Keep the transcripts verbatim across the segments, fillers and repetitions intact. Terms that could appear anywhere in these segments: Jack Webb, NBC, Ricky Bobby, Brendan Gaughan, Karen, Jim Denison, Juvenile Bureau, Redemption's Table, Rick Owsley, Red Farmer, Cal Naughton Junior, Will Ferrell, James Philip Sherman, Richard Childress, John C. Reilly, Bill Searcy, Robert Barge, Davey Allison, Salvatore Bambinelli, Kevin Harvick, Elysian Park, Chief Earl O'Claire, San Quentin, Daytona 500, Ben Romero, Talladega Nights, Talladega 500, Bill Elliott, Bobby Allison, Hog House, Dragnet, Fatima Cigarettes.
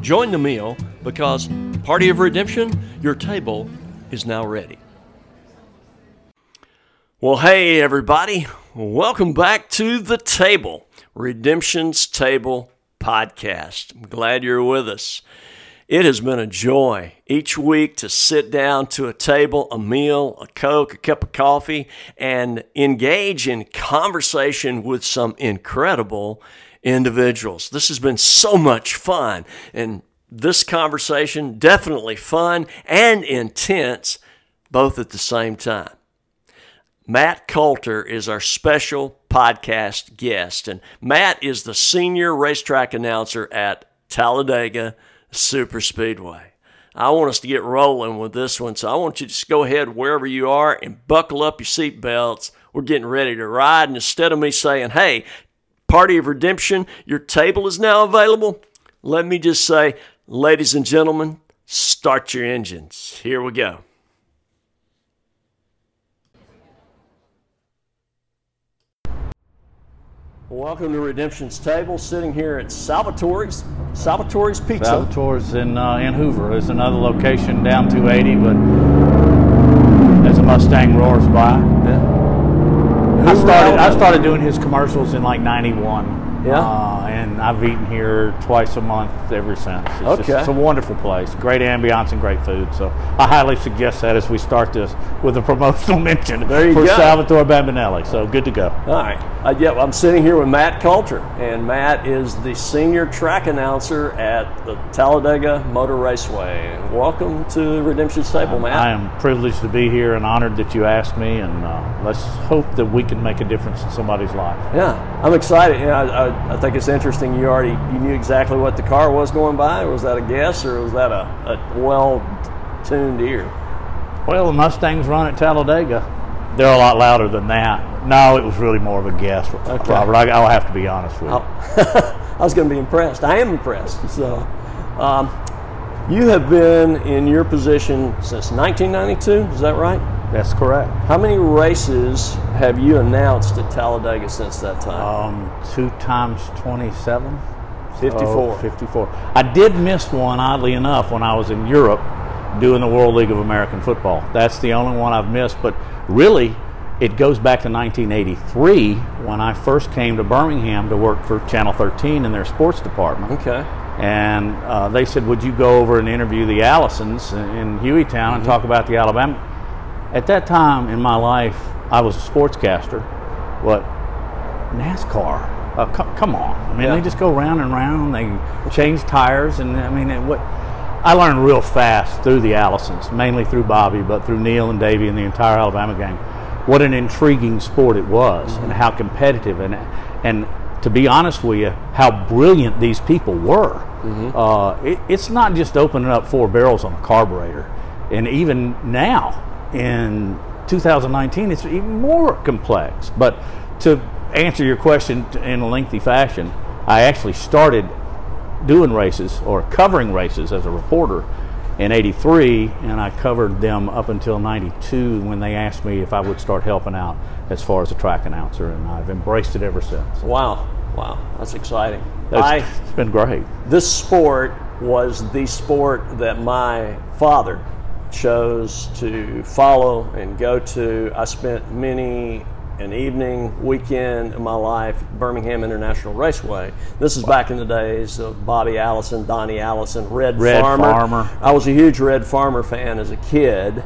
join the meal, because, Party of Redemption, your table is now ready. Well, hey, everybody. Welcome back to the table, Redemption's Table podcast. I'm glad you're with us. It has been a joy each week to sit down to a table, a meal, a Coke, a cup of coffee, and engage in conversation with some incredible individuals. This has been so much fun, and this conversation definitely fun and intense, both at the same time. Matt Coulter is our special podcast guest, and Matt is the senior racetrack announcer at Talladega Super Speedway. I want us to get rolling with this one, so I want you to just go ahead wherever you are and buckle up your seatbelts. We're getting ready to ride, and instead of me saying, hey, Party of Redemption, your table is now available, let me just say, ladies and gentlemen, start your engines. Here we go. Welcome to Redemption's Table, sitting here at Salvatore's, Salvatore's Pizza. Salvatore's in, uh, in Hoover. There's another location down two eighty, but as a Mustang roars by. Yeah. I started I started doing his commercials in like ninety-one, yeah. uh, and I've eaten here twice a month ever since. It's, okay. just, it's a wonderful place, great ambiance and great food, so I highly suggest that as we start this with a promotional mention there you for go. Salvatore Bambinelli, so good to go. All right. Uh, yeah, I'm sitting here with Matt Coulter, and Matt is the senior track announcer at the Talladega Motor Raceway. Welcome to Redemption's Table, Matt. I am privileged to be here and honored that you asked me, and uh, let's hope that we can make a difference in somebody's life. Yeah, I'm excited. You know, I, I, I think it's interesting. You already you knew exactly what the car was going by. Was that a guess, or was that a, a well-tuned ear? Well, the Mustangs run at Talladega. They're a lot louder than that. No, it was really more of a guess, okay. Robert. I, I'll have to be honest with you. I was going to be impressed. I am impressed. So, um, you have been in your position since nineteen ninety-two. Is that right? That's correct. How many races have you announced at Talladega since that time? Um, two times twenty-seven. fifty-four. So, fifty-four. I did miss one, oddly enough, when I was in Europe doing the World League of American Football. That's the only one I've missed, but really it goes back to nineteen eighty-three when I first came to Birmingham to work for Channel thirteen in their sports department. Okay. And uh, they said, would you go over and interview the Allisons in, in Hueytown mm-hmm. and talk about the Alabama? At that time in my life, I was a sportscaster. What? NASCAR. Uh, c- come on. I mean, yeah. They just go round and round. They change tires, and I mean, it, what? I learned real fast through the Allisons, mainly through Bobby, but through Neil and Davey and the entire Alabama gang, what an intriguing sport it was mm-hmm. and how competitive and, and to be honest with you, how brilliant these people were. Mm-hmm. Uh, it, it's not just opening up four barrels on a carburetor. And even now, in two thousand nineteen, it's even more complex. But to answer your question in a lengthy fashion, I actually started doing races or covering races as a reporter in eighty-three, and I covered them up until ninety-two when they asked me if I would start helping out as far as a track announcer, and I've embraced it ever since. Wow, wow, that's exciting. That's, I, it's been great. This sport was the sport that my father chose to follow and go to. I spent many an evening, weekend in my life, Birmingham International Raceway. This is back in the days of Bobby Allison, Donnie Allison, Red, Red Farmer. Farmer. I was a huge Red Farmer fan as a kid.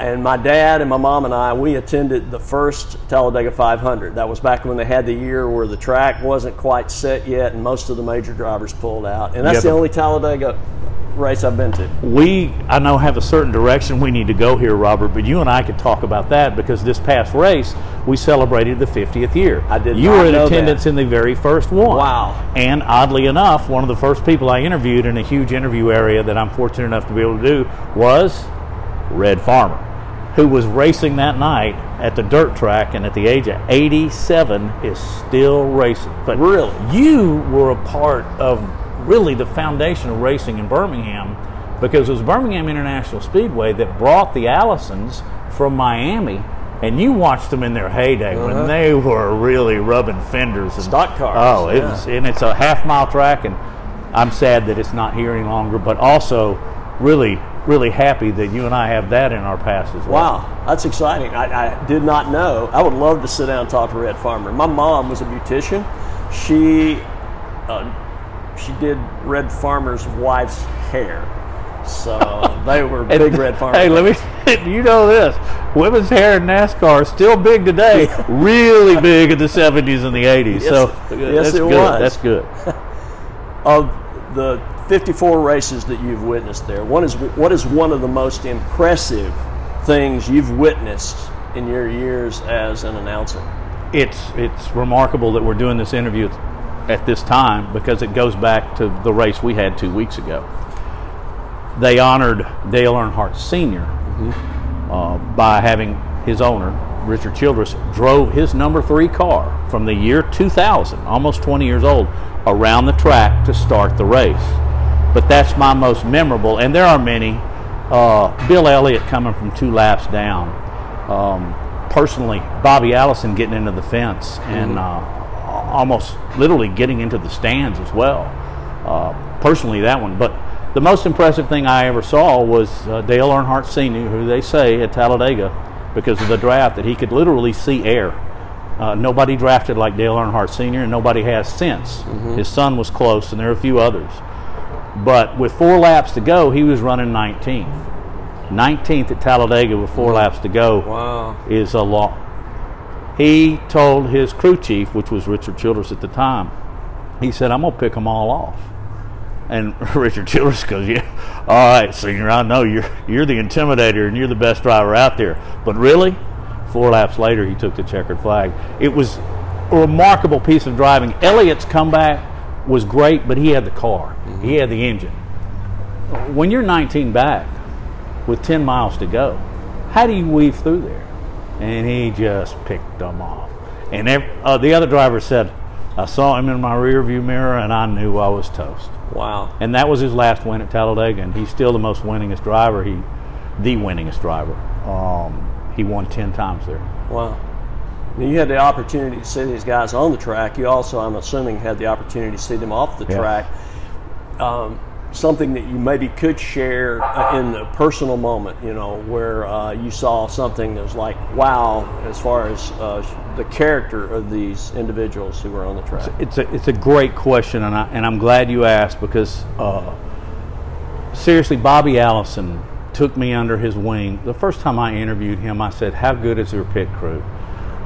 And my dad and my mom and I, we attended the first Talladega five hundred. That was back when they had the year where the track wasn't quite set yet and most of the major drivers pulled out. And that's yeah, the only Talladega race I've been to. We, I know, have a certain direction we need to go here, Robert, but you and I could talk about that because this past race, we celebrated the fiftieth year. I did not know that. You were in attendance in the very first one. Wow. And oddly enough, one of the first people I interviewed in a huge interview area that I'm fortunate enough to be able to do was Red Farmer, who was racing that night at the dirt track, and at the age of eighty-seven is still racing. But really, you were a part of really the foundation of racing in Birmingham, because it was Birmingham International Speedway that brought the Allisons from Miami, and you watched them in their heyday uh-huh. when they were really rubbing fenders and stock cars. Oh, it yeah. was, and it's a half mile track, and I'm sad that it's not here any longer, but also really really happy that you and I have that in our past as well. Wow, that's exciting. I, I did not know. I would love to sit down and talk to Red Farmer. My mom was a beautician. She uh, she did Red Farmer's wife's hair. So they were big Red Farmer. Hey, let me, you know this, women's hair in NASCAR is still big today, really big in the seventies and the eighties. Yes, so yes, that's it good. Was. That's good. Of the fifty-four races that you've witnessed there, what is, what is one of the most impressive things you've witnessed in your years as an announcer? It's, it's remarkable that we're doing this interview at this time, because it goes back to the race we had two weeks ago. They honored Dale Earnhardt Senior Mm-hmm. uh, by having his owner, Richard Childress, drove his number three car from the year two thousand, almost twenty years old, around the track to start the race. But that's my most memorable, and there are many. Uh, Bill Elliott coming from two laps down. Um, personally, Bobby Allison getting into the fence and mm-hmm. uh, almost literally getting into the stands as well. Uh, personally, that one. But the most impressive thing I ever saw was uh, Dale Earnhardt Senior, who they say at Talladega, because of the draft, that he could literally see air. Uh, nobody drafted like Dale Earnhardt Senior, and nobody has since. Mm-hmm. His son was close, and there are a few others. But with four laps to go, he was running nineteenth. nineteenth at Talladega with four laps to go wow. is a lot. He told his crew chief, which was Richard Childress at the time, he said, "I'm going to pick them all off." And Richard Childress goes, "Yeah, all right, Senior, I know you're, you're the intimidator and you're the best driver out there. But really?" Four laps later, he took the checkered flag. It was a remarkable piece of driving. Elliott's comeback was great, but he had the car. Mm-hmm. He had the engine. When you're nineteen back with ten miles to go, how do you weave through there? And he just picked them off. And every, uh, the other driver said, "I saw him in my rearview mirror, and I knew I was toast." Wow. And that was his last win at Talladega, and he's still the most winningest driver. He, the winningest driver. Um, he won ten times there. Wow. You had the opportunity to see these guys on the track. You also, I'm assuming, had the opportunity to see them off the yeah. track. Um, something that you maybe could share in the personal moment, you know, where uh, you saw something that was like, wow, as far as uh, the character of these individuals who were on the track. It's a, it's a great question, and, I, and I'm glad you asked, because uh, seriously, Bobby Allison took me under his wing. The first time I interviewed him, I said, "How good is your pit crew?"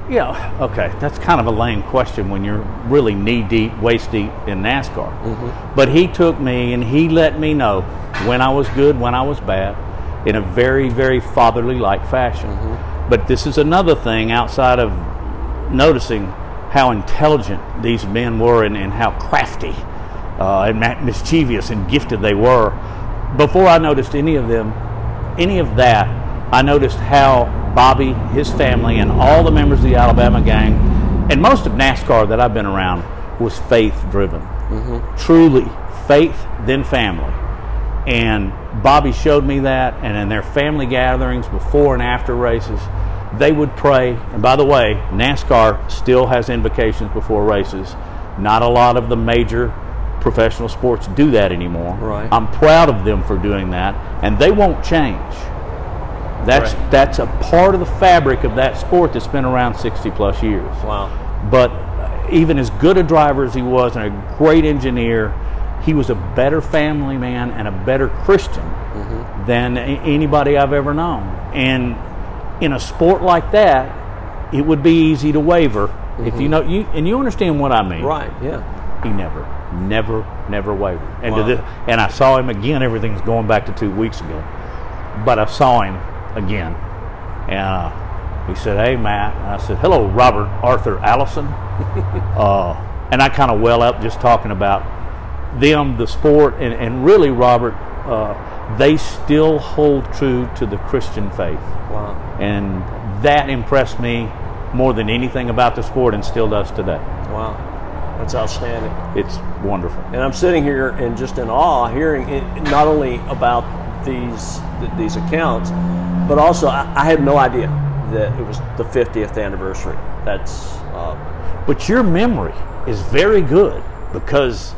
Yeah, okay, that's kind of a lame question when you're really knee-deep, waist-deep in NASCAR. Mm-hmm. But he took me, and he let me know when I was good, when I was bad, in a very, very fatherly-like fashion. Mm-hmm. But this is another thing outside of noticing how intelligent these men were, and, and how crafty uh, and mischievous and gifted they were. Before I noticed any of them, any of that, I noticed how Bobby, his family, and all the members of the Alabama gang, and most of NASCAR that I've been around, was faith-driven. Mm-hmm. Truly, faith, then family. And Bobby showed me that, and in their family gatherings before and after races, they would pray. And by the way, NASCAR still has invocations before races. Not a lot of the major professional sports do that anymore. Right. I'm proud of them for doing that, and they won't change. That's right. That's a part of the fabric of that sport that's been around sixty plus years. Wow. But even as good a driver as he was and a great engineer, he was a better family man and a better Christian mm-hmm. than anybody I've ever known. And in a sport like that, it would be easy to waver mm-hmm. if you know you and you understand what I mean. Right, yeah. He never, never, never wavered. And wow. to this, and I saw him again. Everything's going back to two weeks ago. But I saw him again. And uh, he said, "Hey, Matt." And I said, "Hello, Robert Arthur Allison." uh, and I kind of well up just talking about them, the sport, and, and really, Robert, uh, they still hold true to the Christian faith. Wow. And that impressed me more than anything about the sport and still does today. Wow. That's outstanding. It's wonderful. And I'm sitting here and just in awe hearing it, not only about these th these accounts, but also I, I had no idea that it was the fiftieth anniversary. That's. Uh, but your memory is very good because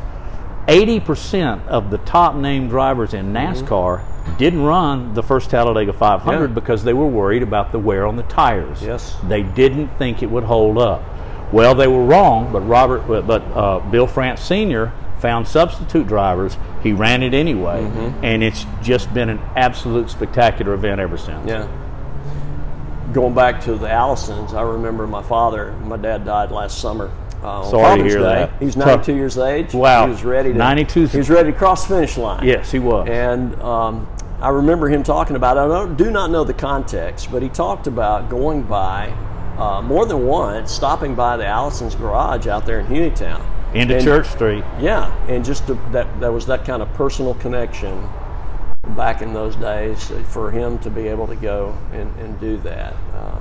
eighty percent of the top name drivers in NASCAR mm-hmm. didn't run the first Talladega five hundred yeah. because they were worried about the wear on the tires. Yes. They didn't think it would hold up. Well, they were wrong, but Robert, but uh, Bill France Senior found substitute drivers. He ran it anyway, mm-hmm. and it's just been an absolute spectacular event ever since. Yeah. Going back to the Allisons, I remember my father. My dad died last summer. Uh, Sorry to hear Day. That. He was ninety-two years of age. Wow. He was ready to ninety-two. He was ready to cross the finish line. Yes, he was. And um, I remember him talking about. I don't, do not know the context, but he talked about going by. Uh, more than once, stopping by the Allison's garage out there in Huneytown. Into and, Church Street. Yeah, and just to, that there was that kind of personal connection back in those days for him to be able to go and, and do that. Uh,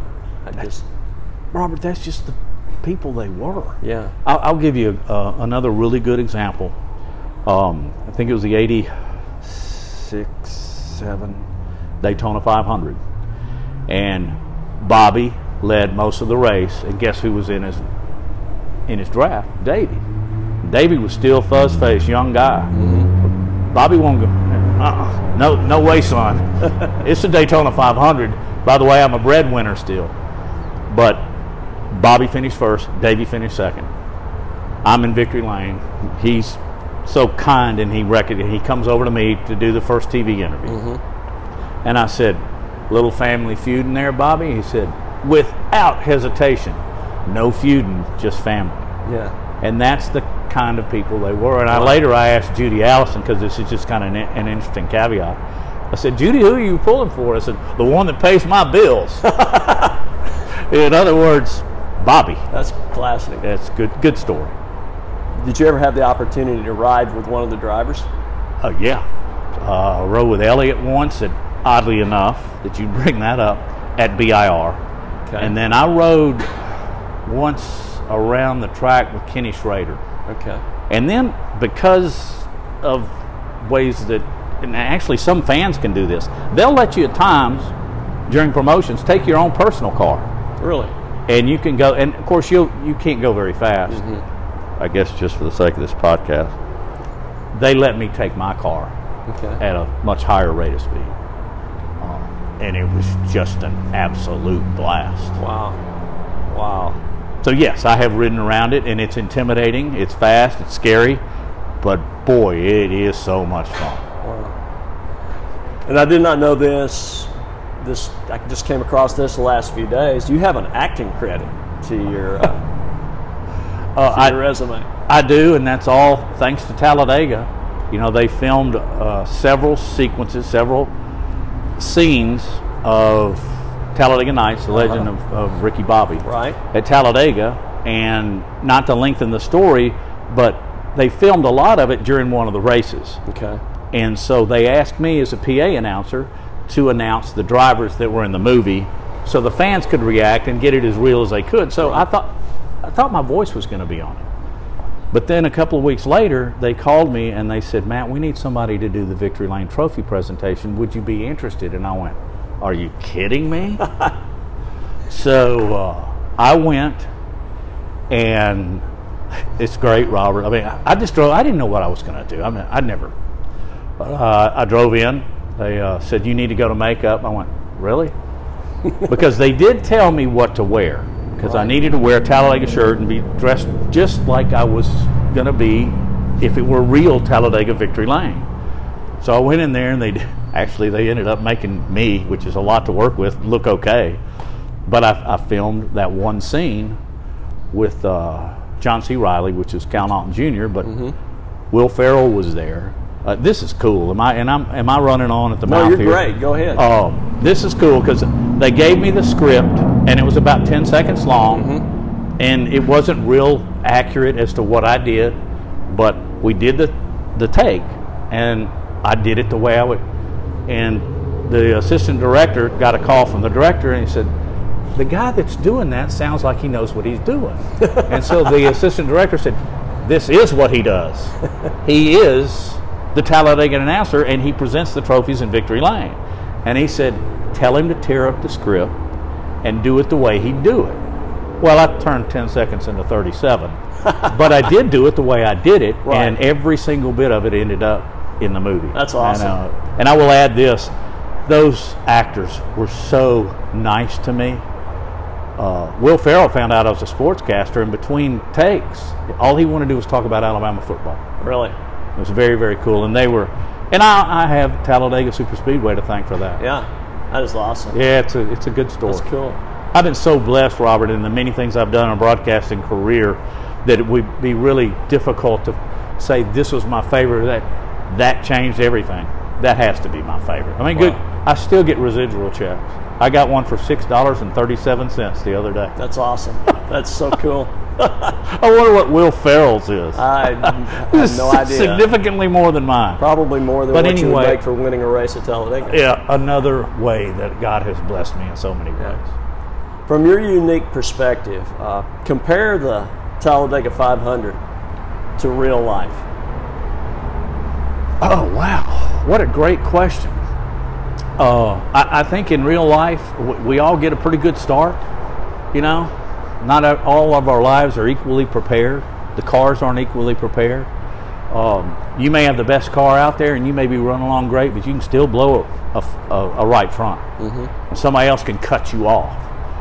I that's, just, Robert, that's just the people they were. Yeah. I'll, I'll give you uh, another really good example. Um, I think it was the eighty-six, seven Daytona five hundred. And Bobby led most of the race, and guess who was in his in his draft? Davey. Davey was still fuzz-faced, young guy. Mm-hmm. Bobby won't go. Uh-uh. No, no way, son. It's the Daytona five hundred. By the way, I'm a breadwinner still. But Bobby finished first. Davey finished second. I'm in victory lane. He's so kind, and he reckon he comes over to me to do the first T V interview, mm-hmm. and I said, "Little family feud in there, Bobby." He said, without hesitation, no feuding, just family. Yeah. And that's the kind of people they were. And I later I asked Judy Allison, because this is just kind of an, an interesting caveat. I said, "Judy, who are you pulling for?" I said, "The one that pays my bills." In other words, Bobby. That's classic. That's good. Good story. Did you ever have the opportunity to ride with one of the drivers? Oh uh, yeah, uh, I rode with Elliott once. And oddly enough, that you bring that up at B I R. Okay. And then I rode once around the track with Kenny Schrader. Okay. And then because of ways that, and actually some fans can do this, they'll let you at times during promotions take your own personal car. Really? And you can go, and of course you you can't go very fast. Mm-hmm. I guess just for the sake of this podcast, they let me take my car okay. at a much higher rate of speed. And it was just an absolute blast. Wow. Wow. So yes, I have ridden around it, and it's intimidating, it's fast, it's scary, but boy, it is so much fun. Wow. And I did not know this, this I just came across this the last few days. You have an acting credit to your, uh, uh, to your I, resume. I do, and that's all thanks to Talladega. You know, they filmed uh, several sequences, several scenes of Talladega Nights, the legend uh -huh. of, of Ricky Bobby, right at Talladega, and not to lengthen the story, but they filmed a lot of it during one of the races. Okay. And so they asked me as a P A announcer to announce the drivers that were in the movie, so the fans could react and get it as real as they could. So right. I thought, I thought my voice was going to be on it. But then a couple of weeks later, they called me and they said, "Matt, we need somebody to do the Victory Lane Trophy presentation. Would you be interested?" And I went, "Are you kidding me?" So uh, I went, and it's great, Robert. I mean, I just drove. I didn't know what I was going to do. I mean, I never. Uh, I drove in. They uh, said, "You need to go to makeup." I went, really? Because they did tell me what to wear, because right. I needed to wear a Talladega shirt and be dressed just like I was going to be if it were real Talladega Victory Lane. So I went in there and they actually they ended up making me, which is a lot to work with, look okay. But I, I filmed that one scene with uh, John C. Reilly, which is Cal Naughton Junior, but mm-hmm. Will Ferrell was there. Uh, this is cool. Am I and I'm am I running on at the no, mouth here? No, you're great. Go ahead. Um, this is cool because they gave me the script and it was about ten seconds long, mm-hmm. and it wasn't real accurate as to what I did, but we did the the take and I did it the way I would. And the assistant director got a call from the director and he said, "The guy that's doing that sounds like he knows what he's doing." And so the assistant director said, "This is what he does. He is the Talladega announcer, and he presents the trophies in Victory Lane." And he said, "Tell him to tear up the script and do it the way he'd do it." Well, I turned ten seconds into thirty-seven, but I did do it the way I did it, right. and every single bit of it ended up in the movie. That's awesome. And, uh, and I will add this, those actors were so nice to me. Uh, Will Ferrell found out I was a sportscaster, and between takes, all he wanted to do was talk about Alabama football. Really? It was very, very cool, and they were, and I, I have Talladega Super Speedway to thank for that. Yeah, that is awesome. Yeah, it's a it's a good story. That's cool. I've been so blessed, Robert, in the many things I've done in a broadcasting career, that it would be really difficult to say this was my favorite. That that changed everything. That has to be my favorite. I mean, wow. good. I still get residual checks. I got one for six dollars and thirty-seven cents the other day. That's awesome. That's so cool. I wonder what Will Ferrell's is. I, I have no idea. Significantly more than mine. Probably more than but what anyway, you would make for winning a race at Talladega. Yeah, another way that God has blessed me in so many ways. Yeah. From your unique perspective, uh, compare the Talladega five hundred to real life. Oh, wow. What a great question. Uh, I, I think in real life, w we all get a pretty good start, you know. Not all of our lives are equally prepared. The cars aren't equally prepared. Um, you may have the best car out there, and you may be running along great, but you can still blow a, a, a right front. Mm-hmm. Somebody else can cut you off.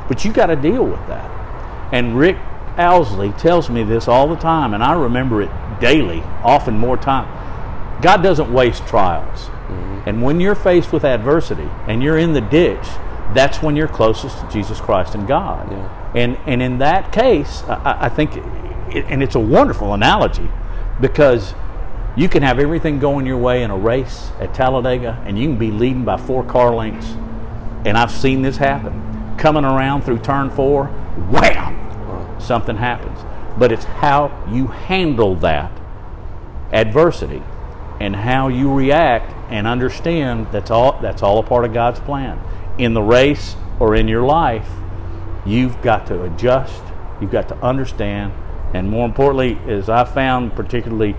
But you got to deal with that. And Rick Owsley tells me this all the time, and I remember it daily, often more time. God doesn't waste trials. Mm-hmm. And when you're faced with adversity and you're in the ditch, that's when you're closest to Jesus Christ and God. Yeah. And and in that case, I, I think, it, and it's a wonderful analogy, because you can have everything going your way in a race at Talladega, and you can be leading by four car lengths. And I've seen this happen. Coming around through turn four, wham, right. something happens. But it's how you handle that adversity and how you react and understand that's all, that's all a part of God's plan. In the race or in your life, you've got to adjust, you've got to understand, and more importantly, as I found particularly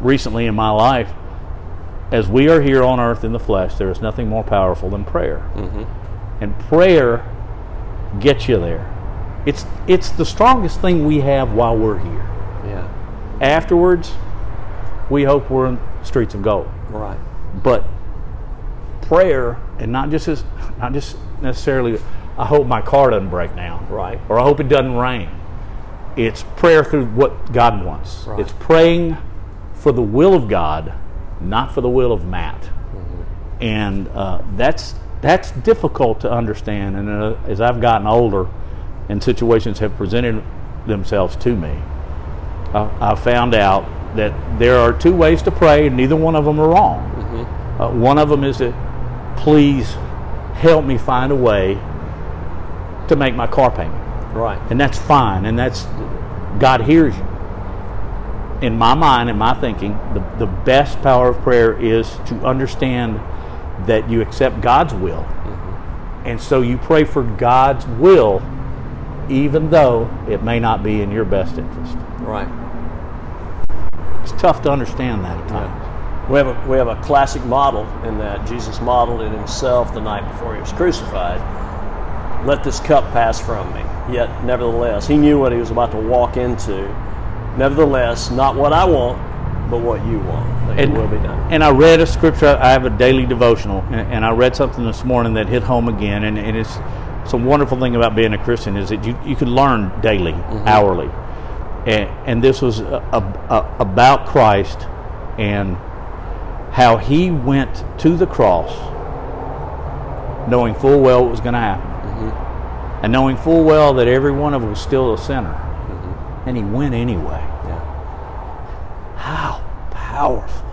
recently in my life, as we are here on earth in the flesh, there is nothing more powerful than prayer. Mm-hmm. And prayer gets you there. It's, it's the strongest thing we have while we're here. Yeah. Afterwards, we hope we're in streets of gold. Right. But prayer, and not just as, not just necessarily, I hope my car doesn't break down, right? Or I hope it doesn't rain. It's prayer through what God wants. Right. It's praying for the will of God, not for the will of Matt. Mm-hmm. And uh, that's that's difficult to understand. And uh, as I've gotten older, and situations have presented themselves to me, I, I found out that there are two ways to pray, and neither one of them are wrong. Mm-hmm. Uh, one of them is that, please help me find a way to make my car payment. Right. And that's fine, and that's, God hears you. In my mind, in my thinking, the, the best power of prayer is to understand that you accept God's will. Mm-hmm. And so you pray for God's will, even though it may not be in your best interest. Right. It's tough to understand that at times. Yeah. We have, a, we have a classic model in that Jesus modeled it himself the night before he was crucified. Let this cup pass from me. Yet, nevertheless, he knew what he was about to walk into. Nevertheless, not what I want, but what you want. That and, it will be done. And I read a scripture. I have a daily devotional, and, and I read something this morning that hit home again. And, and it's, it's a wonderful thing about being a Christian is that you, you can learn daily, mm-hmm. hourly. And, and this was a, a, a, about Christ and how he went to the cross knowing full well what was going to happen. Mm-hmm. And knowing full well that every one of them was still a sinner. Mm-hmm. And he went anyway. Yeah. How powerful.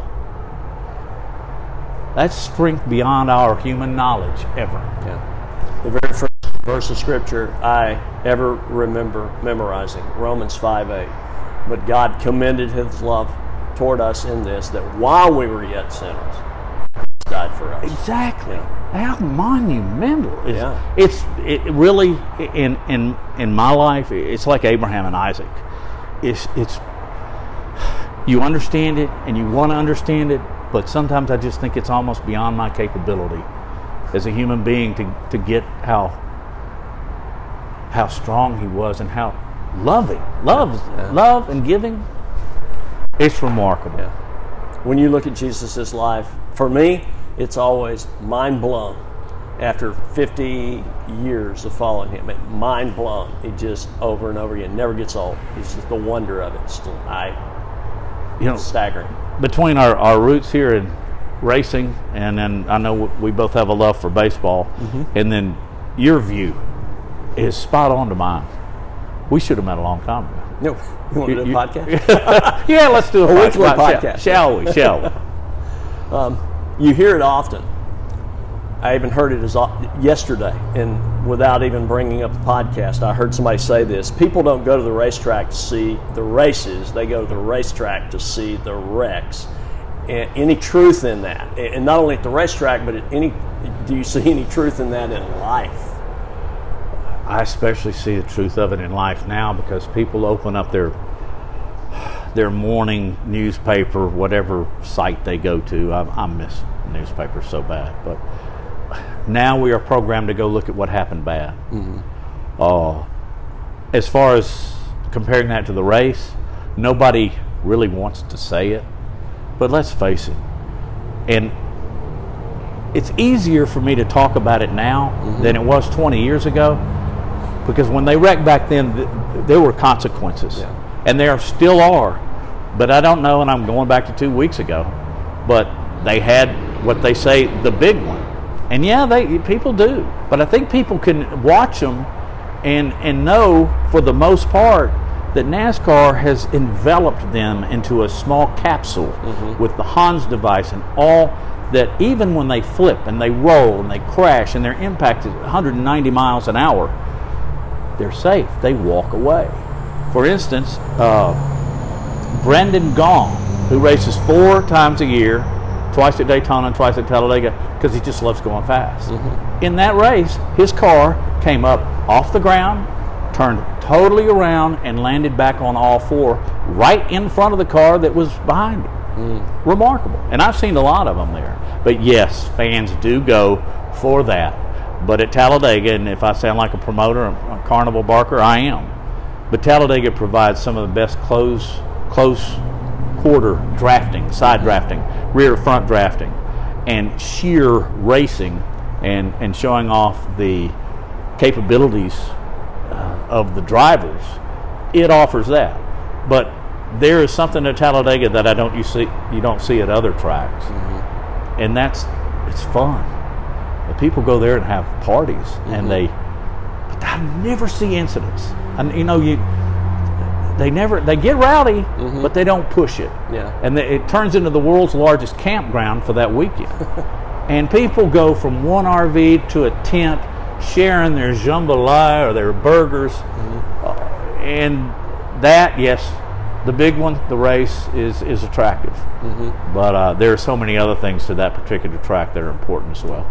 That's strength beyond our human knowledge ever. Yeah. The very first verse of scripture I ever remember memorizing, Romans five eight. But God commended his love toward us in this, that while we were yet sinners, Christ died for us. Exactly. How monumental is yeah. it's it really in in in my life, it's like Abraham and Isaac. It's it's you understand it and you want to understand it, but sometimes I just think it's almost beyond my capability as a human being to, to get how how strong he was and how loving, loves, yeah. love and giving. It's remarkable. Yeah. When you look at Jesus' life, for me, it's always mind blown. After fifty years of following him, it mind blown. It just over and over again, never gets old. It's just the wonder of it. Still, I, you know, staggering. Between our, our roots here in racing, and then I know we both have a love for baseball, mm-hmm. and then your view is spot on to mine. We should have met a long time ago. No, you want to do a you, podcast? Yeah, let's do a, a weekly podcast. Shall we? Shall we? um, you hear it often. I even heard it as yesterday, and without even bringing up the podcast, I heard somebody say this: people don't go to the racetrack to see the races; they go to the racetrack to see the wrecks. And any truth in that? And not only at the racetrack, but at any. Do you see any truth in that in life? I especially see the truth of it in life now, because people open up their their morning newspaper, whatever site they go to. I, I miss newspapers so bad, but now we are programmed to go look at what happened bad. Mm-hmm. Uh, as far as comparing that to the race, nobody really wants to say it, but let's face it. And it's easier for me to talk about it now mm-hmm. than it was twenty years ago. Because when they wrecked back then, th there were consequences. Yeah. And there still are. But I don't know, and I'm going back to two weeks ago, but they had what they say, the big one. And yeah, they people do. But I think people can watch them and, and know, for the most part, that NASCAR has enveloped them into a small capsule mm-hmm. with the Hans device and all that, even when they flip and they roll and they crash and they're impacted one hundred ninety miles an hour, they're safe. They walk away. For instance, uh, Brendan Gaughan, who races four times a year, twice at Daytona and twice at Talladega, because he just loves going fast. Mm-hmm. In that race, his car came up off the ground, turned totally around, and landed back on all four right in front of the car that was behind him. Mm. Remarkable. And I've seen a lot of them there. But yes, fans do go for that. But at Talladega, and if I sound like a promoter, a carnival barker, I am. But Talladega provides some of the best close, close quarter drafting, side drafting, rear front drafting, and sheer racing, and, and showing off the capabilities uh, of the drivers. It offers that. But there is something at Talladega that I don't you see you don't see at other tracks. Mm-hmm. And that's it's fun. People go there and have parties, mm-hmm. and they. But I never see incidents. And you know, you they never they get rowdy, mm-hmm. but they don't push it. Yeah, and they, it turns into the world's largest campground for that weekend. And people go from one R V to a tent, sharing their jambalaya or their burgers, mm-hmm. uh, and that yes. The big one, the race, is is attractive, mm-hmm. but uh, there are so many other things to that particular track that are important as well.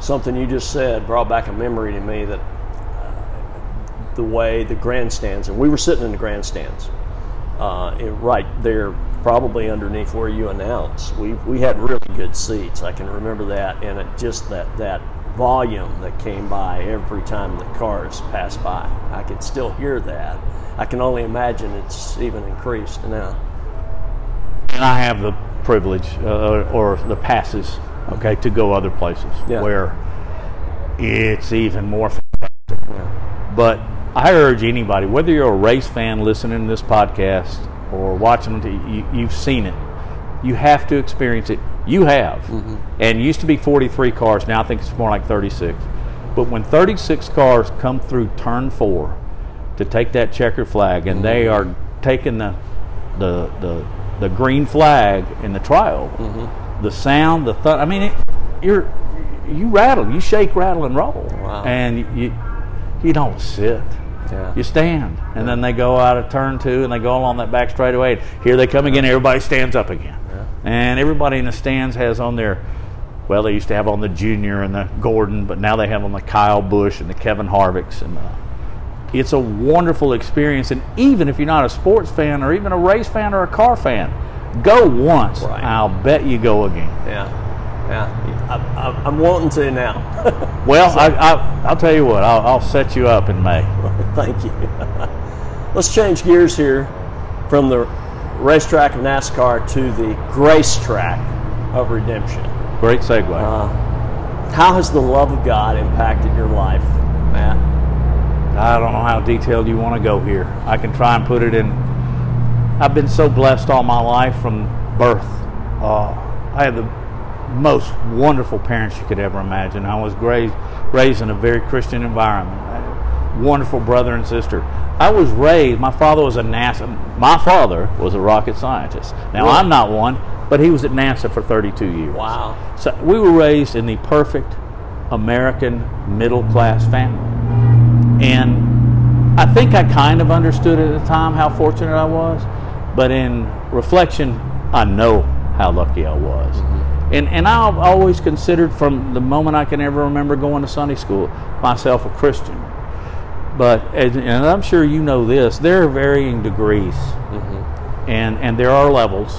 Something you just said brought back a memory to me, that uh, the way the grandstands, and we were sitting in the grandstands, uh, it, right there, probably underneath where you announce. We we had really good seats. I can remember that, and it just that that volume that came by every time the cars passed by. I could still hear that. I can only imagine it's even increased now. and I have the privilege uh, or the passes, okay, to go other places yeah. where it's even more fantastic. Yeah. But I urge anybody, whether you're a race fan listening to this podcast or watching it, you, you've seen it. You have to experience it. You have. Mm-hmm. And it used to be forty-three cars. Now I think it's more like thirty-six. But when thirty-six cars come through turn four to take that checkered flag, and mm-hmm. they are taking the, the the the green flag in the trial, mm-hmm. the sound, the thud, I mean, it, you're you rattle, you shake, rattle, and roll. Wow. And you you don't sit. Yeah. You stand. And yeah. then they go out of turn two, and they go along that back straightaway. And here they come again. And everybody stands up again. Yeah. And everybody in the stands has on their, well, they used to have on the Junior and the Gordon, but now they have on the Kyle Busch and the Kevin Harvicks. And the, it's a wonderful experience. And even if you're not a sports fan or even a race fan or a car fan, go once. Right. I'll bet you go again. Yeah. Yeah, I, I, I'm wanting to now. Well, so, I, I, I'll tell you what, I'll, I'll set you up in May. Thank you. Let's change gears here from the racetrack of NASCAR to the grace track of redemption. Great segue. Uh, how has the love of God impacted your life, Matt? I don't know how detailed you want to go here. I can try and put it in. I've been so blessed all my life from birth. Uh, I had the most wonderful parents you could ever imagine. I was raised, raised in a very Christian environment. I had a wonderful brother and sister. I was raised, my father was a NASA, my father was a rocket scientist. Now, really? I'm not one, but he was at NASA for thirty-two years. Wow. So we were raised in the perfect American middle-class family. And I think I kind of understood at the time how fortunate I was, but in reflection, I know how lucky I was. Mm-hmm. And and I've always considered, from the moment I can ever remember going to Sunday school, myself a Christian. But, as, and I'm sure you know this, there are varying degrees, mm-hmm. and and there are levels.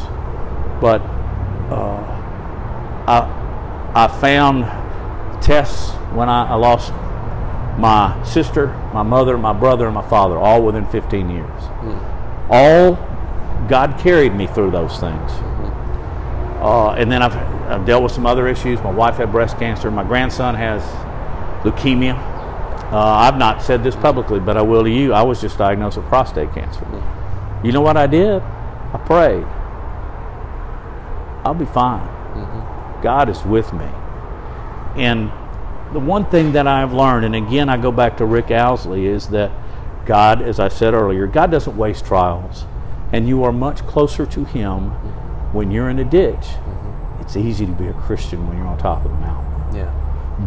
But uh, I I found tests when I, I lost my sister, my mother, my brother, and my father, all within fifteen years. Mm. All, God carried me through those things. Uh, and then I've, I've dealt with some other issues. My wife had breast cancer. My grandson has leukemia. Uh, I've not said this publicly, but I will to you. I was just diagnosed with prostate cancer. Mm-hmm. You know what I did? I prayed. I'll be fine. Mm-hmm. God is with me. And the one thing that I've learned, and again I go back to Rick Owsley, is that God, as I said earlier, God doesn't waste trials. And you are much closer to Him when you're in a ditch. Mm-hmm. It's easy to be a Christian when you're on top of the mountain. Yeah.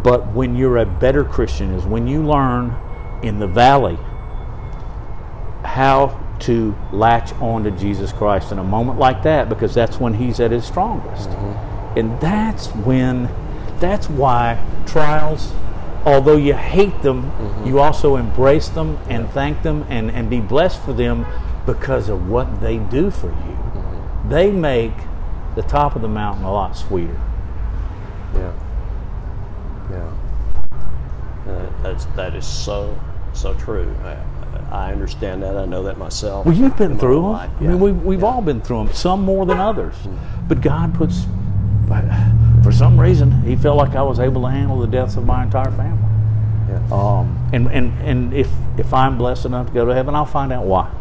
But when you're a better Christian is when you learn in the valley how to latch on to Jesus Christ in a moment like that, because that's when He's at His strongest. Mm-hmm. And that's when, that's why trials, although you hate them, mm-hmm. you also embrace them and yeah. thank them and, and be blessed for them because of what they do for you. They make the top of the mountain a lot sweeter. Yeah. Yeah. Uh, that's, that is so, so true. I, I understand that. I know that myself. Well, you've been through them. Life. I yeah. mean, we, we've yeah. all been through them, some more than others. But God puts, for some reason, He felt like I was able to handle the deaths of my entire family. Yeah. Um, and and, and if, if I'm blessed enough to go to heaven, I'll find out why.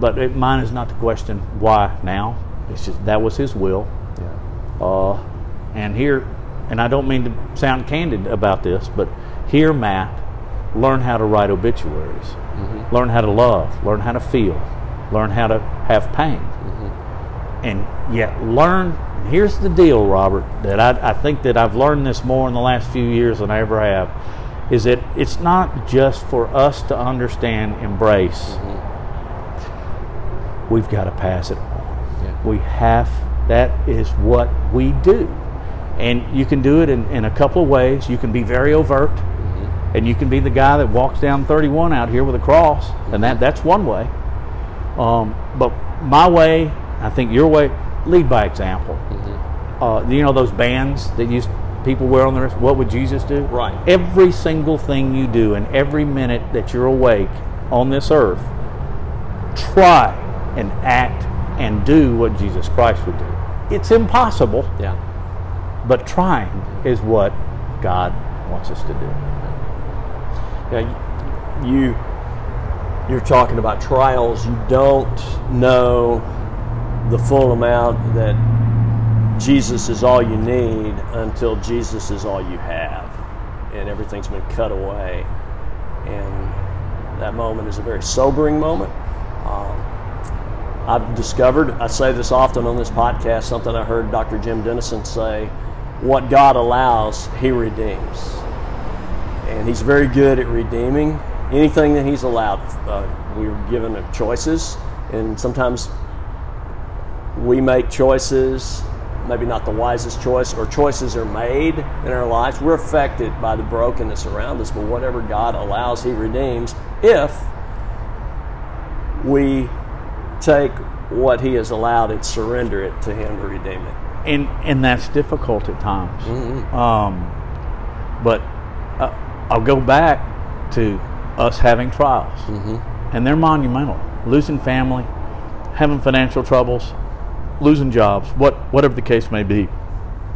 But it, mine is not the question why now. It's just that was His will. Yeah. Uh, and here, and I don't mean to sound candid about this, but here, Matt, learn how to write obituaries. Mm-hmm. Learn how to love. Learn how to feel. Learn how to have pain. Mm-hmm. And yet learn, here's the deal, Robert, that I, I think that I've learned this more in the last few years than I ever have, is that it's not just for us to understand, embrace, mm-hmm. we've got to pass it on. Yeah. We have, that is what we do. And you can do it in, in a couple of ways. You can be very overt, mm-hmm. and you can be the guy that walks down thirty-one out here with a cross, mm-hmm. and that, that's one way. Um, but my way, I think your way, lead by example. Mm-hmm. Uh, you know those bands that used people wear on their wrist, what would Jesus do? Right. Every single thing you do and every minute that you're awake on this earth, try and act and do what Jesus Christ would do. It's impossible. Yeah. But trying is what God wants us to do. Yeah, you, you're talking about trials. You don't know the full amount that Jesus is all you need until Jesus is all you have, and everything's been cut away. And that moment is a very sobering moment. Um, I've discovered, I say this often on this podcast, something I heard Doctor Jim Denison say, what God allows, He redeems. And He's very good at redeeming anything that He's allowed. Uh, we were given choices, and sometimes we make choices, maybe not the wisest choice, or choices are made in our lives. We're affected by the brokenness around us, but whatever God allows, He redeems if we take what He has allowed and surrender it to Him to redeem it. And and that's difficult at times. Mm-hmm. Um, but uh, I'll go back to us having trials. Mm-hmm. And they're monumental. Losing family, having financial troubles, losing jobs, what whatever the case may be.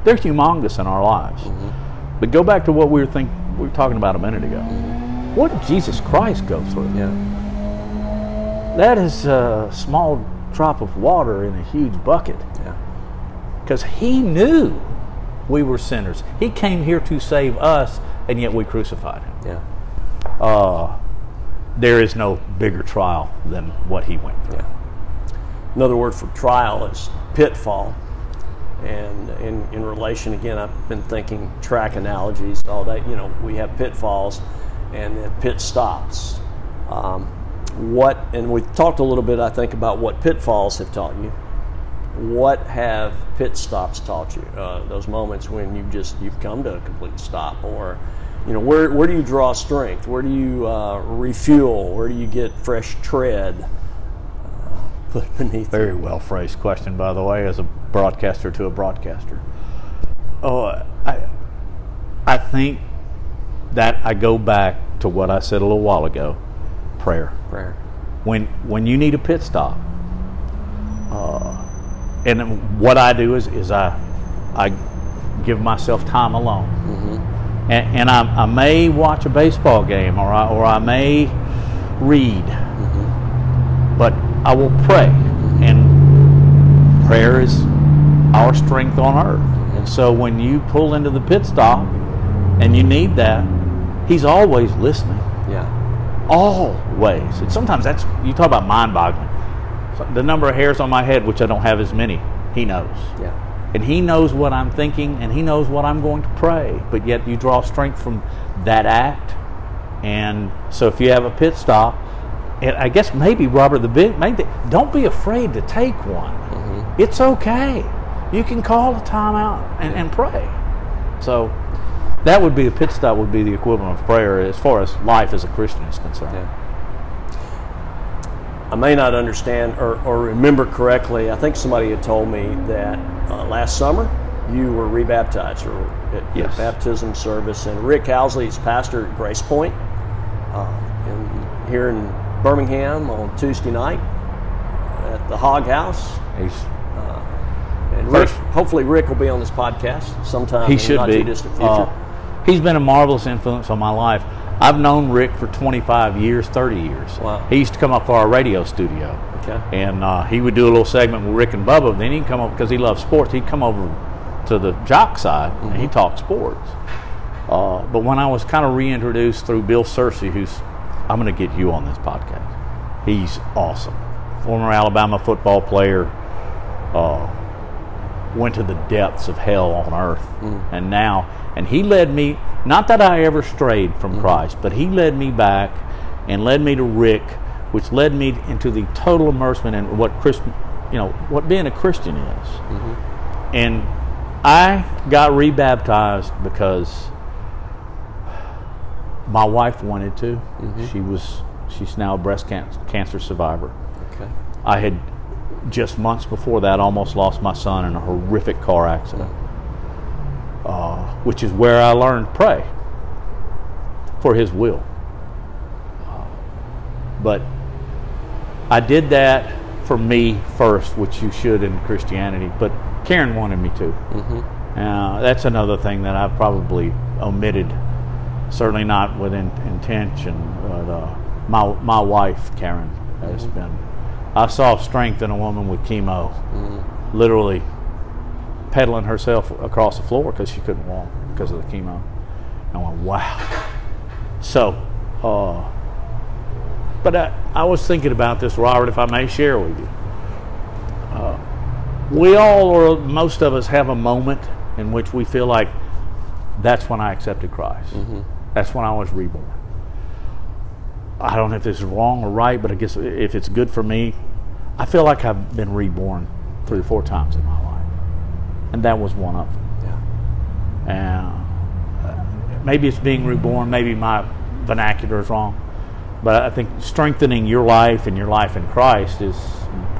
They're humongous in our lives. Mm-hmm. But go back to what we were, think, we were talking about a minute ago. Mm-hmm. What did Jesus Christ go through? Yeah. That is a small drop of water in a huge bucket. Yeah. Because He knew we were sinners. He came here to save us, and yet we crucified Him. Yeah. Uh, there is no bigger trial than what He went through. Yeah. Another word for trial is pitfall. And in, in relation, again, I've been thinking track analogies all day. You know, we have pitfalls and then pit stops. Um, what, and we've talked a little bit, I think, about what pitfalls have taught you. What have pit stops taught you? Uh, those moments when you just you've come to a complete stop, or you know, where where do you draw strength? Where do you uh, refuel? Where do you get fresh tread uh, put beneath? Very you? Well phrased question, by the way, as a broadcaster to a broadcaster. Oh, I I think that I go back to what I said a little while ago: prayer. Prayer. When when you need a pit stop. Uh, And what I do is, is I, I give myself time alone, mm-hmm. and, and I, I may watch a baseball game, or I, or I may read, mm-hmm. but I will pray, mm-hmm. and prayer is our strength on earth. And so when you pull into the pit stop, and you need that, He's always listening. Yeah, always. And sometimes that's you talk about mind-boggling. The number of hairs on my head, which I don't have as many, He knows. Yeah. And He knows what I'm thinking, and He knows what I'm going to pray. But yet you draw strength from that act. And so if you have a pit stop, and I guess maybe, Robert, the big, maybe, don't be afraid to take one. Mm-hmm. It's okay. You can call a timeout and, yeah. and pray. So that would be a pit stop would be the equivalent of prayer as far as life as a Christian is concerned. Yeah. I may not understand or, or remember correctly. I think somebody had told me that uh, last summer you were rebaptized or at yes. baptism service. And Rick Owsley is pastor at Grace Point uh, in, here in Birmingham on Tuesday night at the Hog House. He's uh, and Rick, hopefully Rick will be on this podcast sometime. He in should not be. Too distant future. Uh, he's been a marvelous influence on my life. I've known Rick for twenty-five years, thirty years. Wow. He used to come up for our radio studio. Okay. And uh, he would do a little segment with Rick and Bubba. Then he'd come up, because he loves sports, he'd come over to the jock side, mm-hmm. and he'd talk sports. Uh, but when I was kind of reintroduced through Bill Searcy, who's, I'm going to get you on this podcast. He's awesome. Former Alabama football player. Uh, went to the depths of hell on earth. Mm-hmm. And now, and he led me... Not that I ever strayed from mm-hmm. Christ, but He led me back and led me to Rick, which led me into the total immersion in what Christ, you know, what being a Christian is. Mm-hmm. And I got rebaptized because my wife wanted to. Mm-hmm. She was, she's now a breast can- cancer survivor. Okay. I had just months before that almost lost my son in a horrific car accident. Mm-hmm. Uh, which is where I learned to pray for His will. But I did that for me first, which you should in Christianity, but Karen wanted me to. Mm-hmm. Uh, that's another thing that I've probably omitted, certainly not with in, intention, but uh, my, my wife, Karen, has mm-hmm. been. I saw strength in a woman with chemo, mm-hmm. literally pedaling herself across the floor because she couldn't walk because of the chemo. I went, wow. So, uh, but I, I was thinking about this, Robert, if I may share with you. Uh, we all, or most of us, have a moment in which we feel like that's when I accepted Christ. Mm-hmm. That's when I was reborn. I don't know if this is wrong or right, but I guess if it's good for me, I feel like I've been reborn three or four times in my life. And that was one of them. Yeah. And maybe it's being reborn, maybe my vernacular is wrong, but I think strengthening your life and your life in Christ is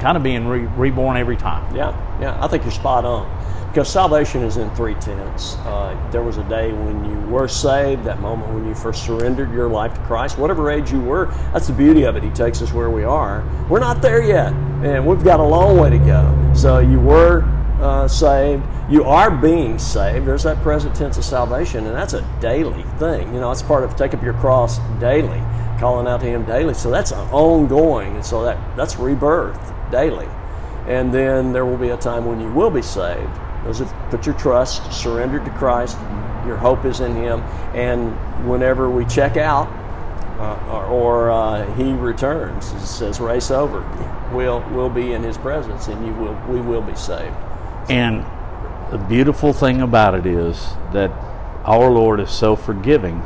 kind of being re- reborn every time. Yeah, yeah, I think you're spot on, because salvation is in three tenths. Uh, there was a day when you were saved, that moment when you first surrendered your life to Christ, whatever age you were. That's the beauty of it. He takes us where we are. We're not there yet, and we've got a long way to go. So you were uh, saved. You are being saved. There's that present tense of salvation, and that's a daily thing. You know, it's part of take up your cross daily, calling out to Him daily. So that's an ongoing, and so that that's rebirth daily. And then there will be a time when you will be saved. Those have put your trust, surrendered to Christ, your hope is in Him, and whenever we check out uh, or, or uh, He returns, it says race over, we'll, we'll be in His presence, and you will we will be saved. And the beautiful thing about it is that our Lord is so forgiving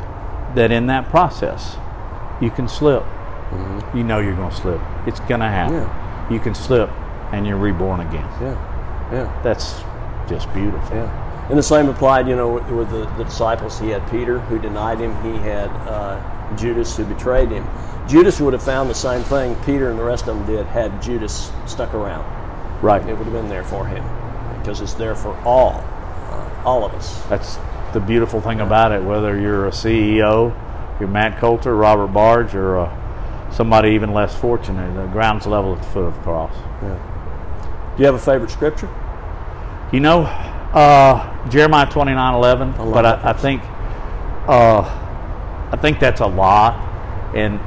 that in that process you can slip. Mm-hmm. You know you're going to slip. It's going to happen. Yeah. You can slip, and you're reborn again. Yeah, yeah. That's just beautiful. Yeah. And the same applied, you know, with, with the, the disciples. He had Peter, who denied Him. He had uh, Judas, who betrayed Him. Judas would have found the same thing Peter and the rest of them did had Judas stuck around. Right. It would have been there for him, because it's there for all, uh, all of us. That's the beautiful thing about it, whether you're a C E O, you're Matt Coulter, Robert Barge, or a somebody even less fortunate. The ground's level at the foot of the cross. Yeah. Do you have a favorite scripture? You know, uh, Jeremiah twenty-nine eleven. I but I, I think, uh, I think that's a lot, and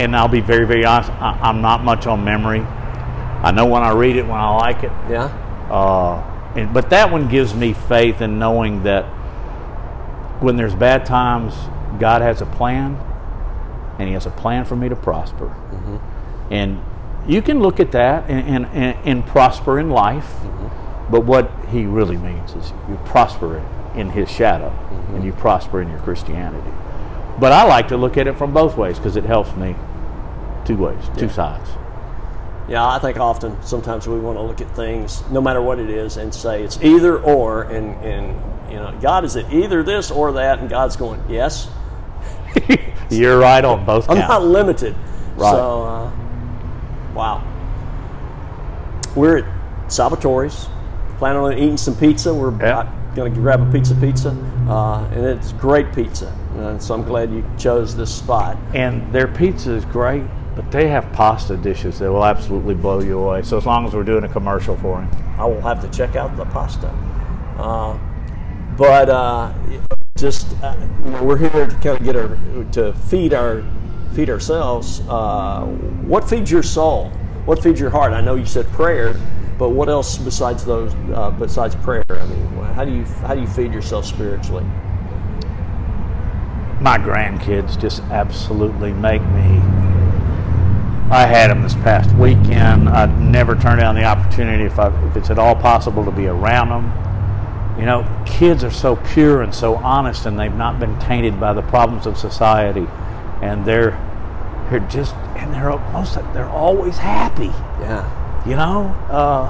and I'll be very, very honest. I, I'm not much on memory. I know when I read it, when I like it. Yeah. Uh, and but that one gives me faith in knowing that when there's bad times, God has a plan. And He has a plan for me to prosper. Mm-hmm. And you can look at that and, and, and, and prosper in life, mm-hmm. but what He really means is you prosper in His shadow, mm-hmm. and you prosper in your Christianity. But I like to look at it from both ways, because it helps me two ways, yeah. two sides. Yeah, I think often, sometimes we want to look at things, no matter what it is, and say it's either or, and, and you know, God, is it either this or that? And God's going, yes. You're right on both counts. I'm not limited. Right. So, uh, wow. We're at Salvatore's, planning on eating some pizza. We're yep. going to grab a pizza pizza, uh, and it's great pizza. Uh, so I'm glad you chose this spot. And their pizza is great, but they have pasta dishes that will absolutely blow you away. So as long as we're doing a commercial for them, I will have to check out the pasta. Uh, but... Uh, Just uh, we're here to kind of get our to feed our feed ourselves. Uh, what feeds your soul? What feeds your heart? I know you said prayer, but what else besides those? Uh, besides prayer, I mean, how do you how do you feed yourself spiritually? My grandkids just absolutely make me. I had them this past weekend. I'd never turn down the opportunity if I, if it's at all possible to be around them. You know, kids are so pure and so honest, and they've not been tainted by the problems of society, and they're they're just and they're most they're always happy. Yeah. You know, uh,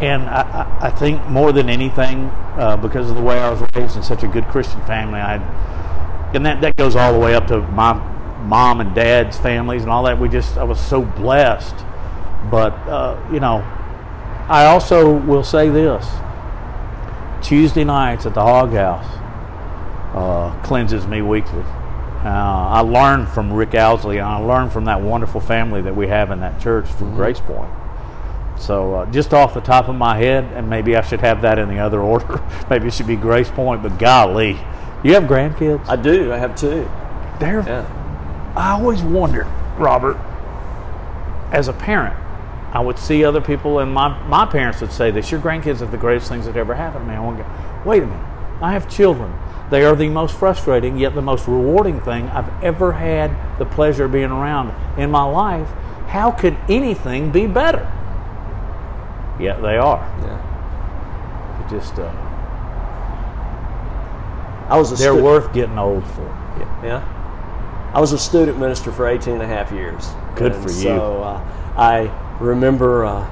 and I, I think more than anything, uh, because of the way I was raised in such a good Christian family, I and that that goes all the way up to my mom and dad's families and all that. We just I was so blessed, but uh, you know, I also will say this. Tuesday nights at the Hog House uh, cleanses me weekly. Uh, I learned from Rick Owsley, and I learned from that wonderful family that we have in that church from mm-hmm. Grace Point. So uh, just off the top of my head, and maybe I should have that in the other order. Maybe it should be Grace Point, but golly. You have grandkids? I do. I have two. They're, yeah. I always wondered, Robert, as a parent, I would see other people, and my, my parents would say this, your grandkids are the greatest things that ever happened to me. I would go, wait a minute. I have children. They are the most frustrating, yet the most rewarding thing I've ever had the pleasure of being around in my life. How could anything be better? Yet they are. Yeah. It just, uh, I was a they're student. worth getting old for. Yeah. yeah. I was a student minister for eighteen and a half years. Good and for you. So uh, I remember, uh,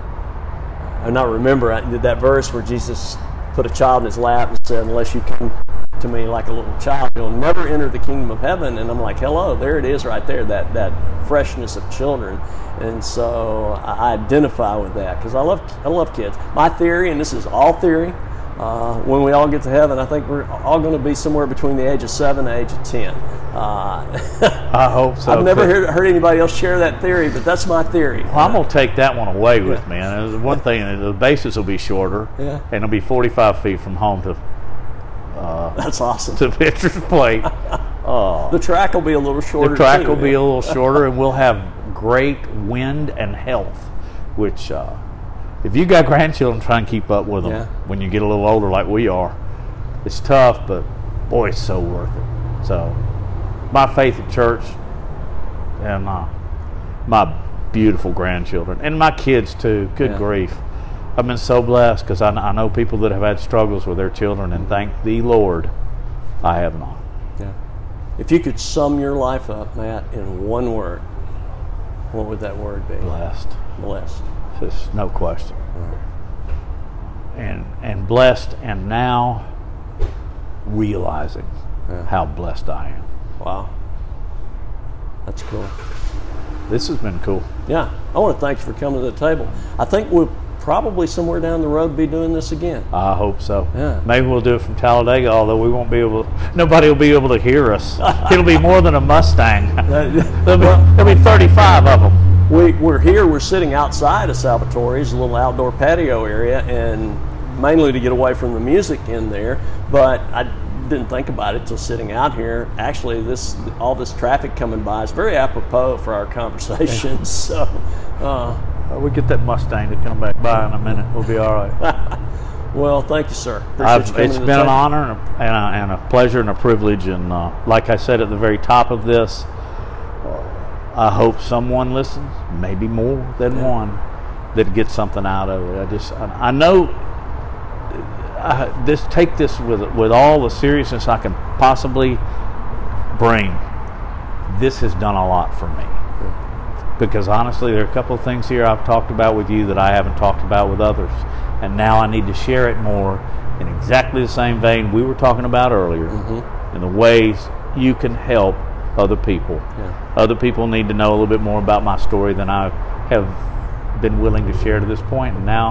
I not remember, I did that verse where Jesus put a child in his lap and said, unless you come to me like a little child, you'll never enter the kingdom of heaven. And I'm like, hello, there it is right there, that that freshness of children. And so I identify with that because I love I love kids. My theory, and this is all theory, uh, when we all get to heaven, I think we're all going to be somewhere between the age of seven and the age of ten. Uh, I hope so. I've never heard, heard anybody else share that theory, but that's my theory. Well, I'm going to take that one away with yeah. me. And there's one thing, the bases will be shorter, yeah. and it'll be forty-five feet from home to Uh, that's awesome. To pitcher's plate. Uh, the track will be a little shorter. The track too, will yeah. be a little shorter, and we'll have great wind and health, which uh, if you got grandchildren, try and keep up with them yeah. when you get a little older like we are. It's tough, but boy, it's so worth it. So my faith at church and my, my beautiful grandchildren and my kids too, good yeah. grief. I've been so blessed because I, I know people that have had struggles with their children, and thank the Lord, I have not. Yeah. If you could sum your life up, Matt, in one word, what would that word be? Blessed. Blessed. Just no question. Mm-hmm. And and blessed, and now realizing yeah. how blessed I am. Wow. That's cool. This has been cool. Yeah. I want to thank you for coming to the table. I think we'll probably somewhere down the road be doing this again. I hope so. Yeah. Maybe we'll do it from Talladega, although we won't be able to, nobody will be able to hear us. It'll be more than a Mustang. There'll be, there'll be thirty-five of them. We, we're here, we're sitting outside of Salvatore's, a little outdoor patio area, and mainly to get away from the music in there, but I didn't think about it till sitting out here. Actually, this all this traffic coming by is very apropos for our conversation, so... Uh, we get that Mustang to come back by in a minute. We'll be all right. Well, thank you, sir. I've, you it's been table. an honor and a, and, a, and a pleasure and a privilege. And uh, like I said at the very top of this, I hope someone listens, maybe more than yeah. one, that gets something out of it. I just, I, I know. I, this take this with with all the seriousness I can possibly bring. This has done a lot for me. Because honestly, there are a couple of things here I've talked about with you that I haven't talked about with others. And now I need to share it more in exactly the same vein we were talking about earlier mm-hmm. and the ways you can help other people. Yeah. Other people need to know a little bit more about my story than I have been willing to share to this point. And now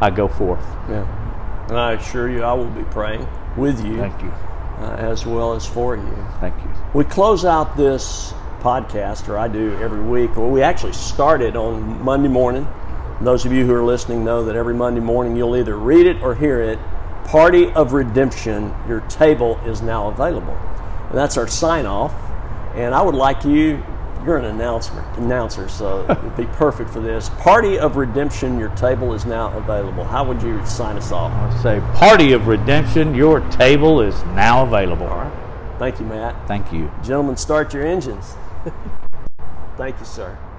I go forth. Yeah. And I assure you I will be praying with you. Thank you. Uh, as well as for you. Thank you. We close out this podcast, or I do every week. Well, we actually started on Monday morning. Those of you who are listening know that every Monday morning you'll either read it or hear it. Party of Redemption, your table is now available. And that's our sign-off. And I would like you, you're an announcer, announcer, so it would be perfect for this. Party of Redemption, your table is now available. How would you sign us off? I'll say, Party of Redemption, your table is now available. All right. Thank you, Matt. Thank you. Gentlemen, start your engines. Thank you, sir.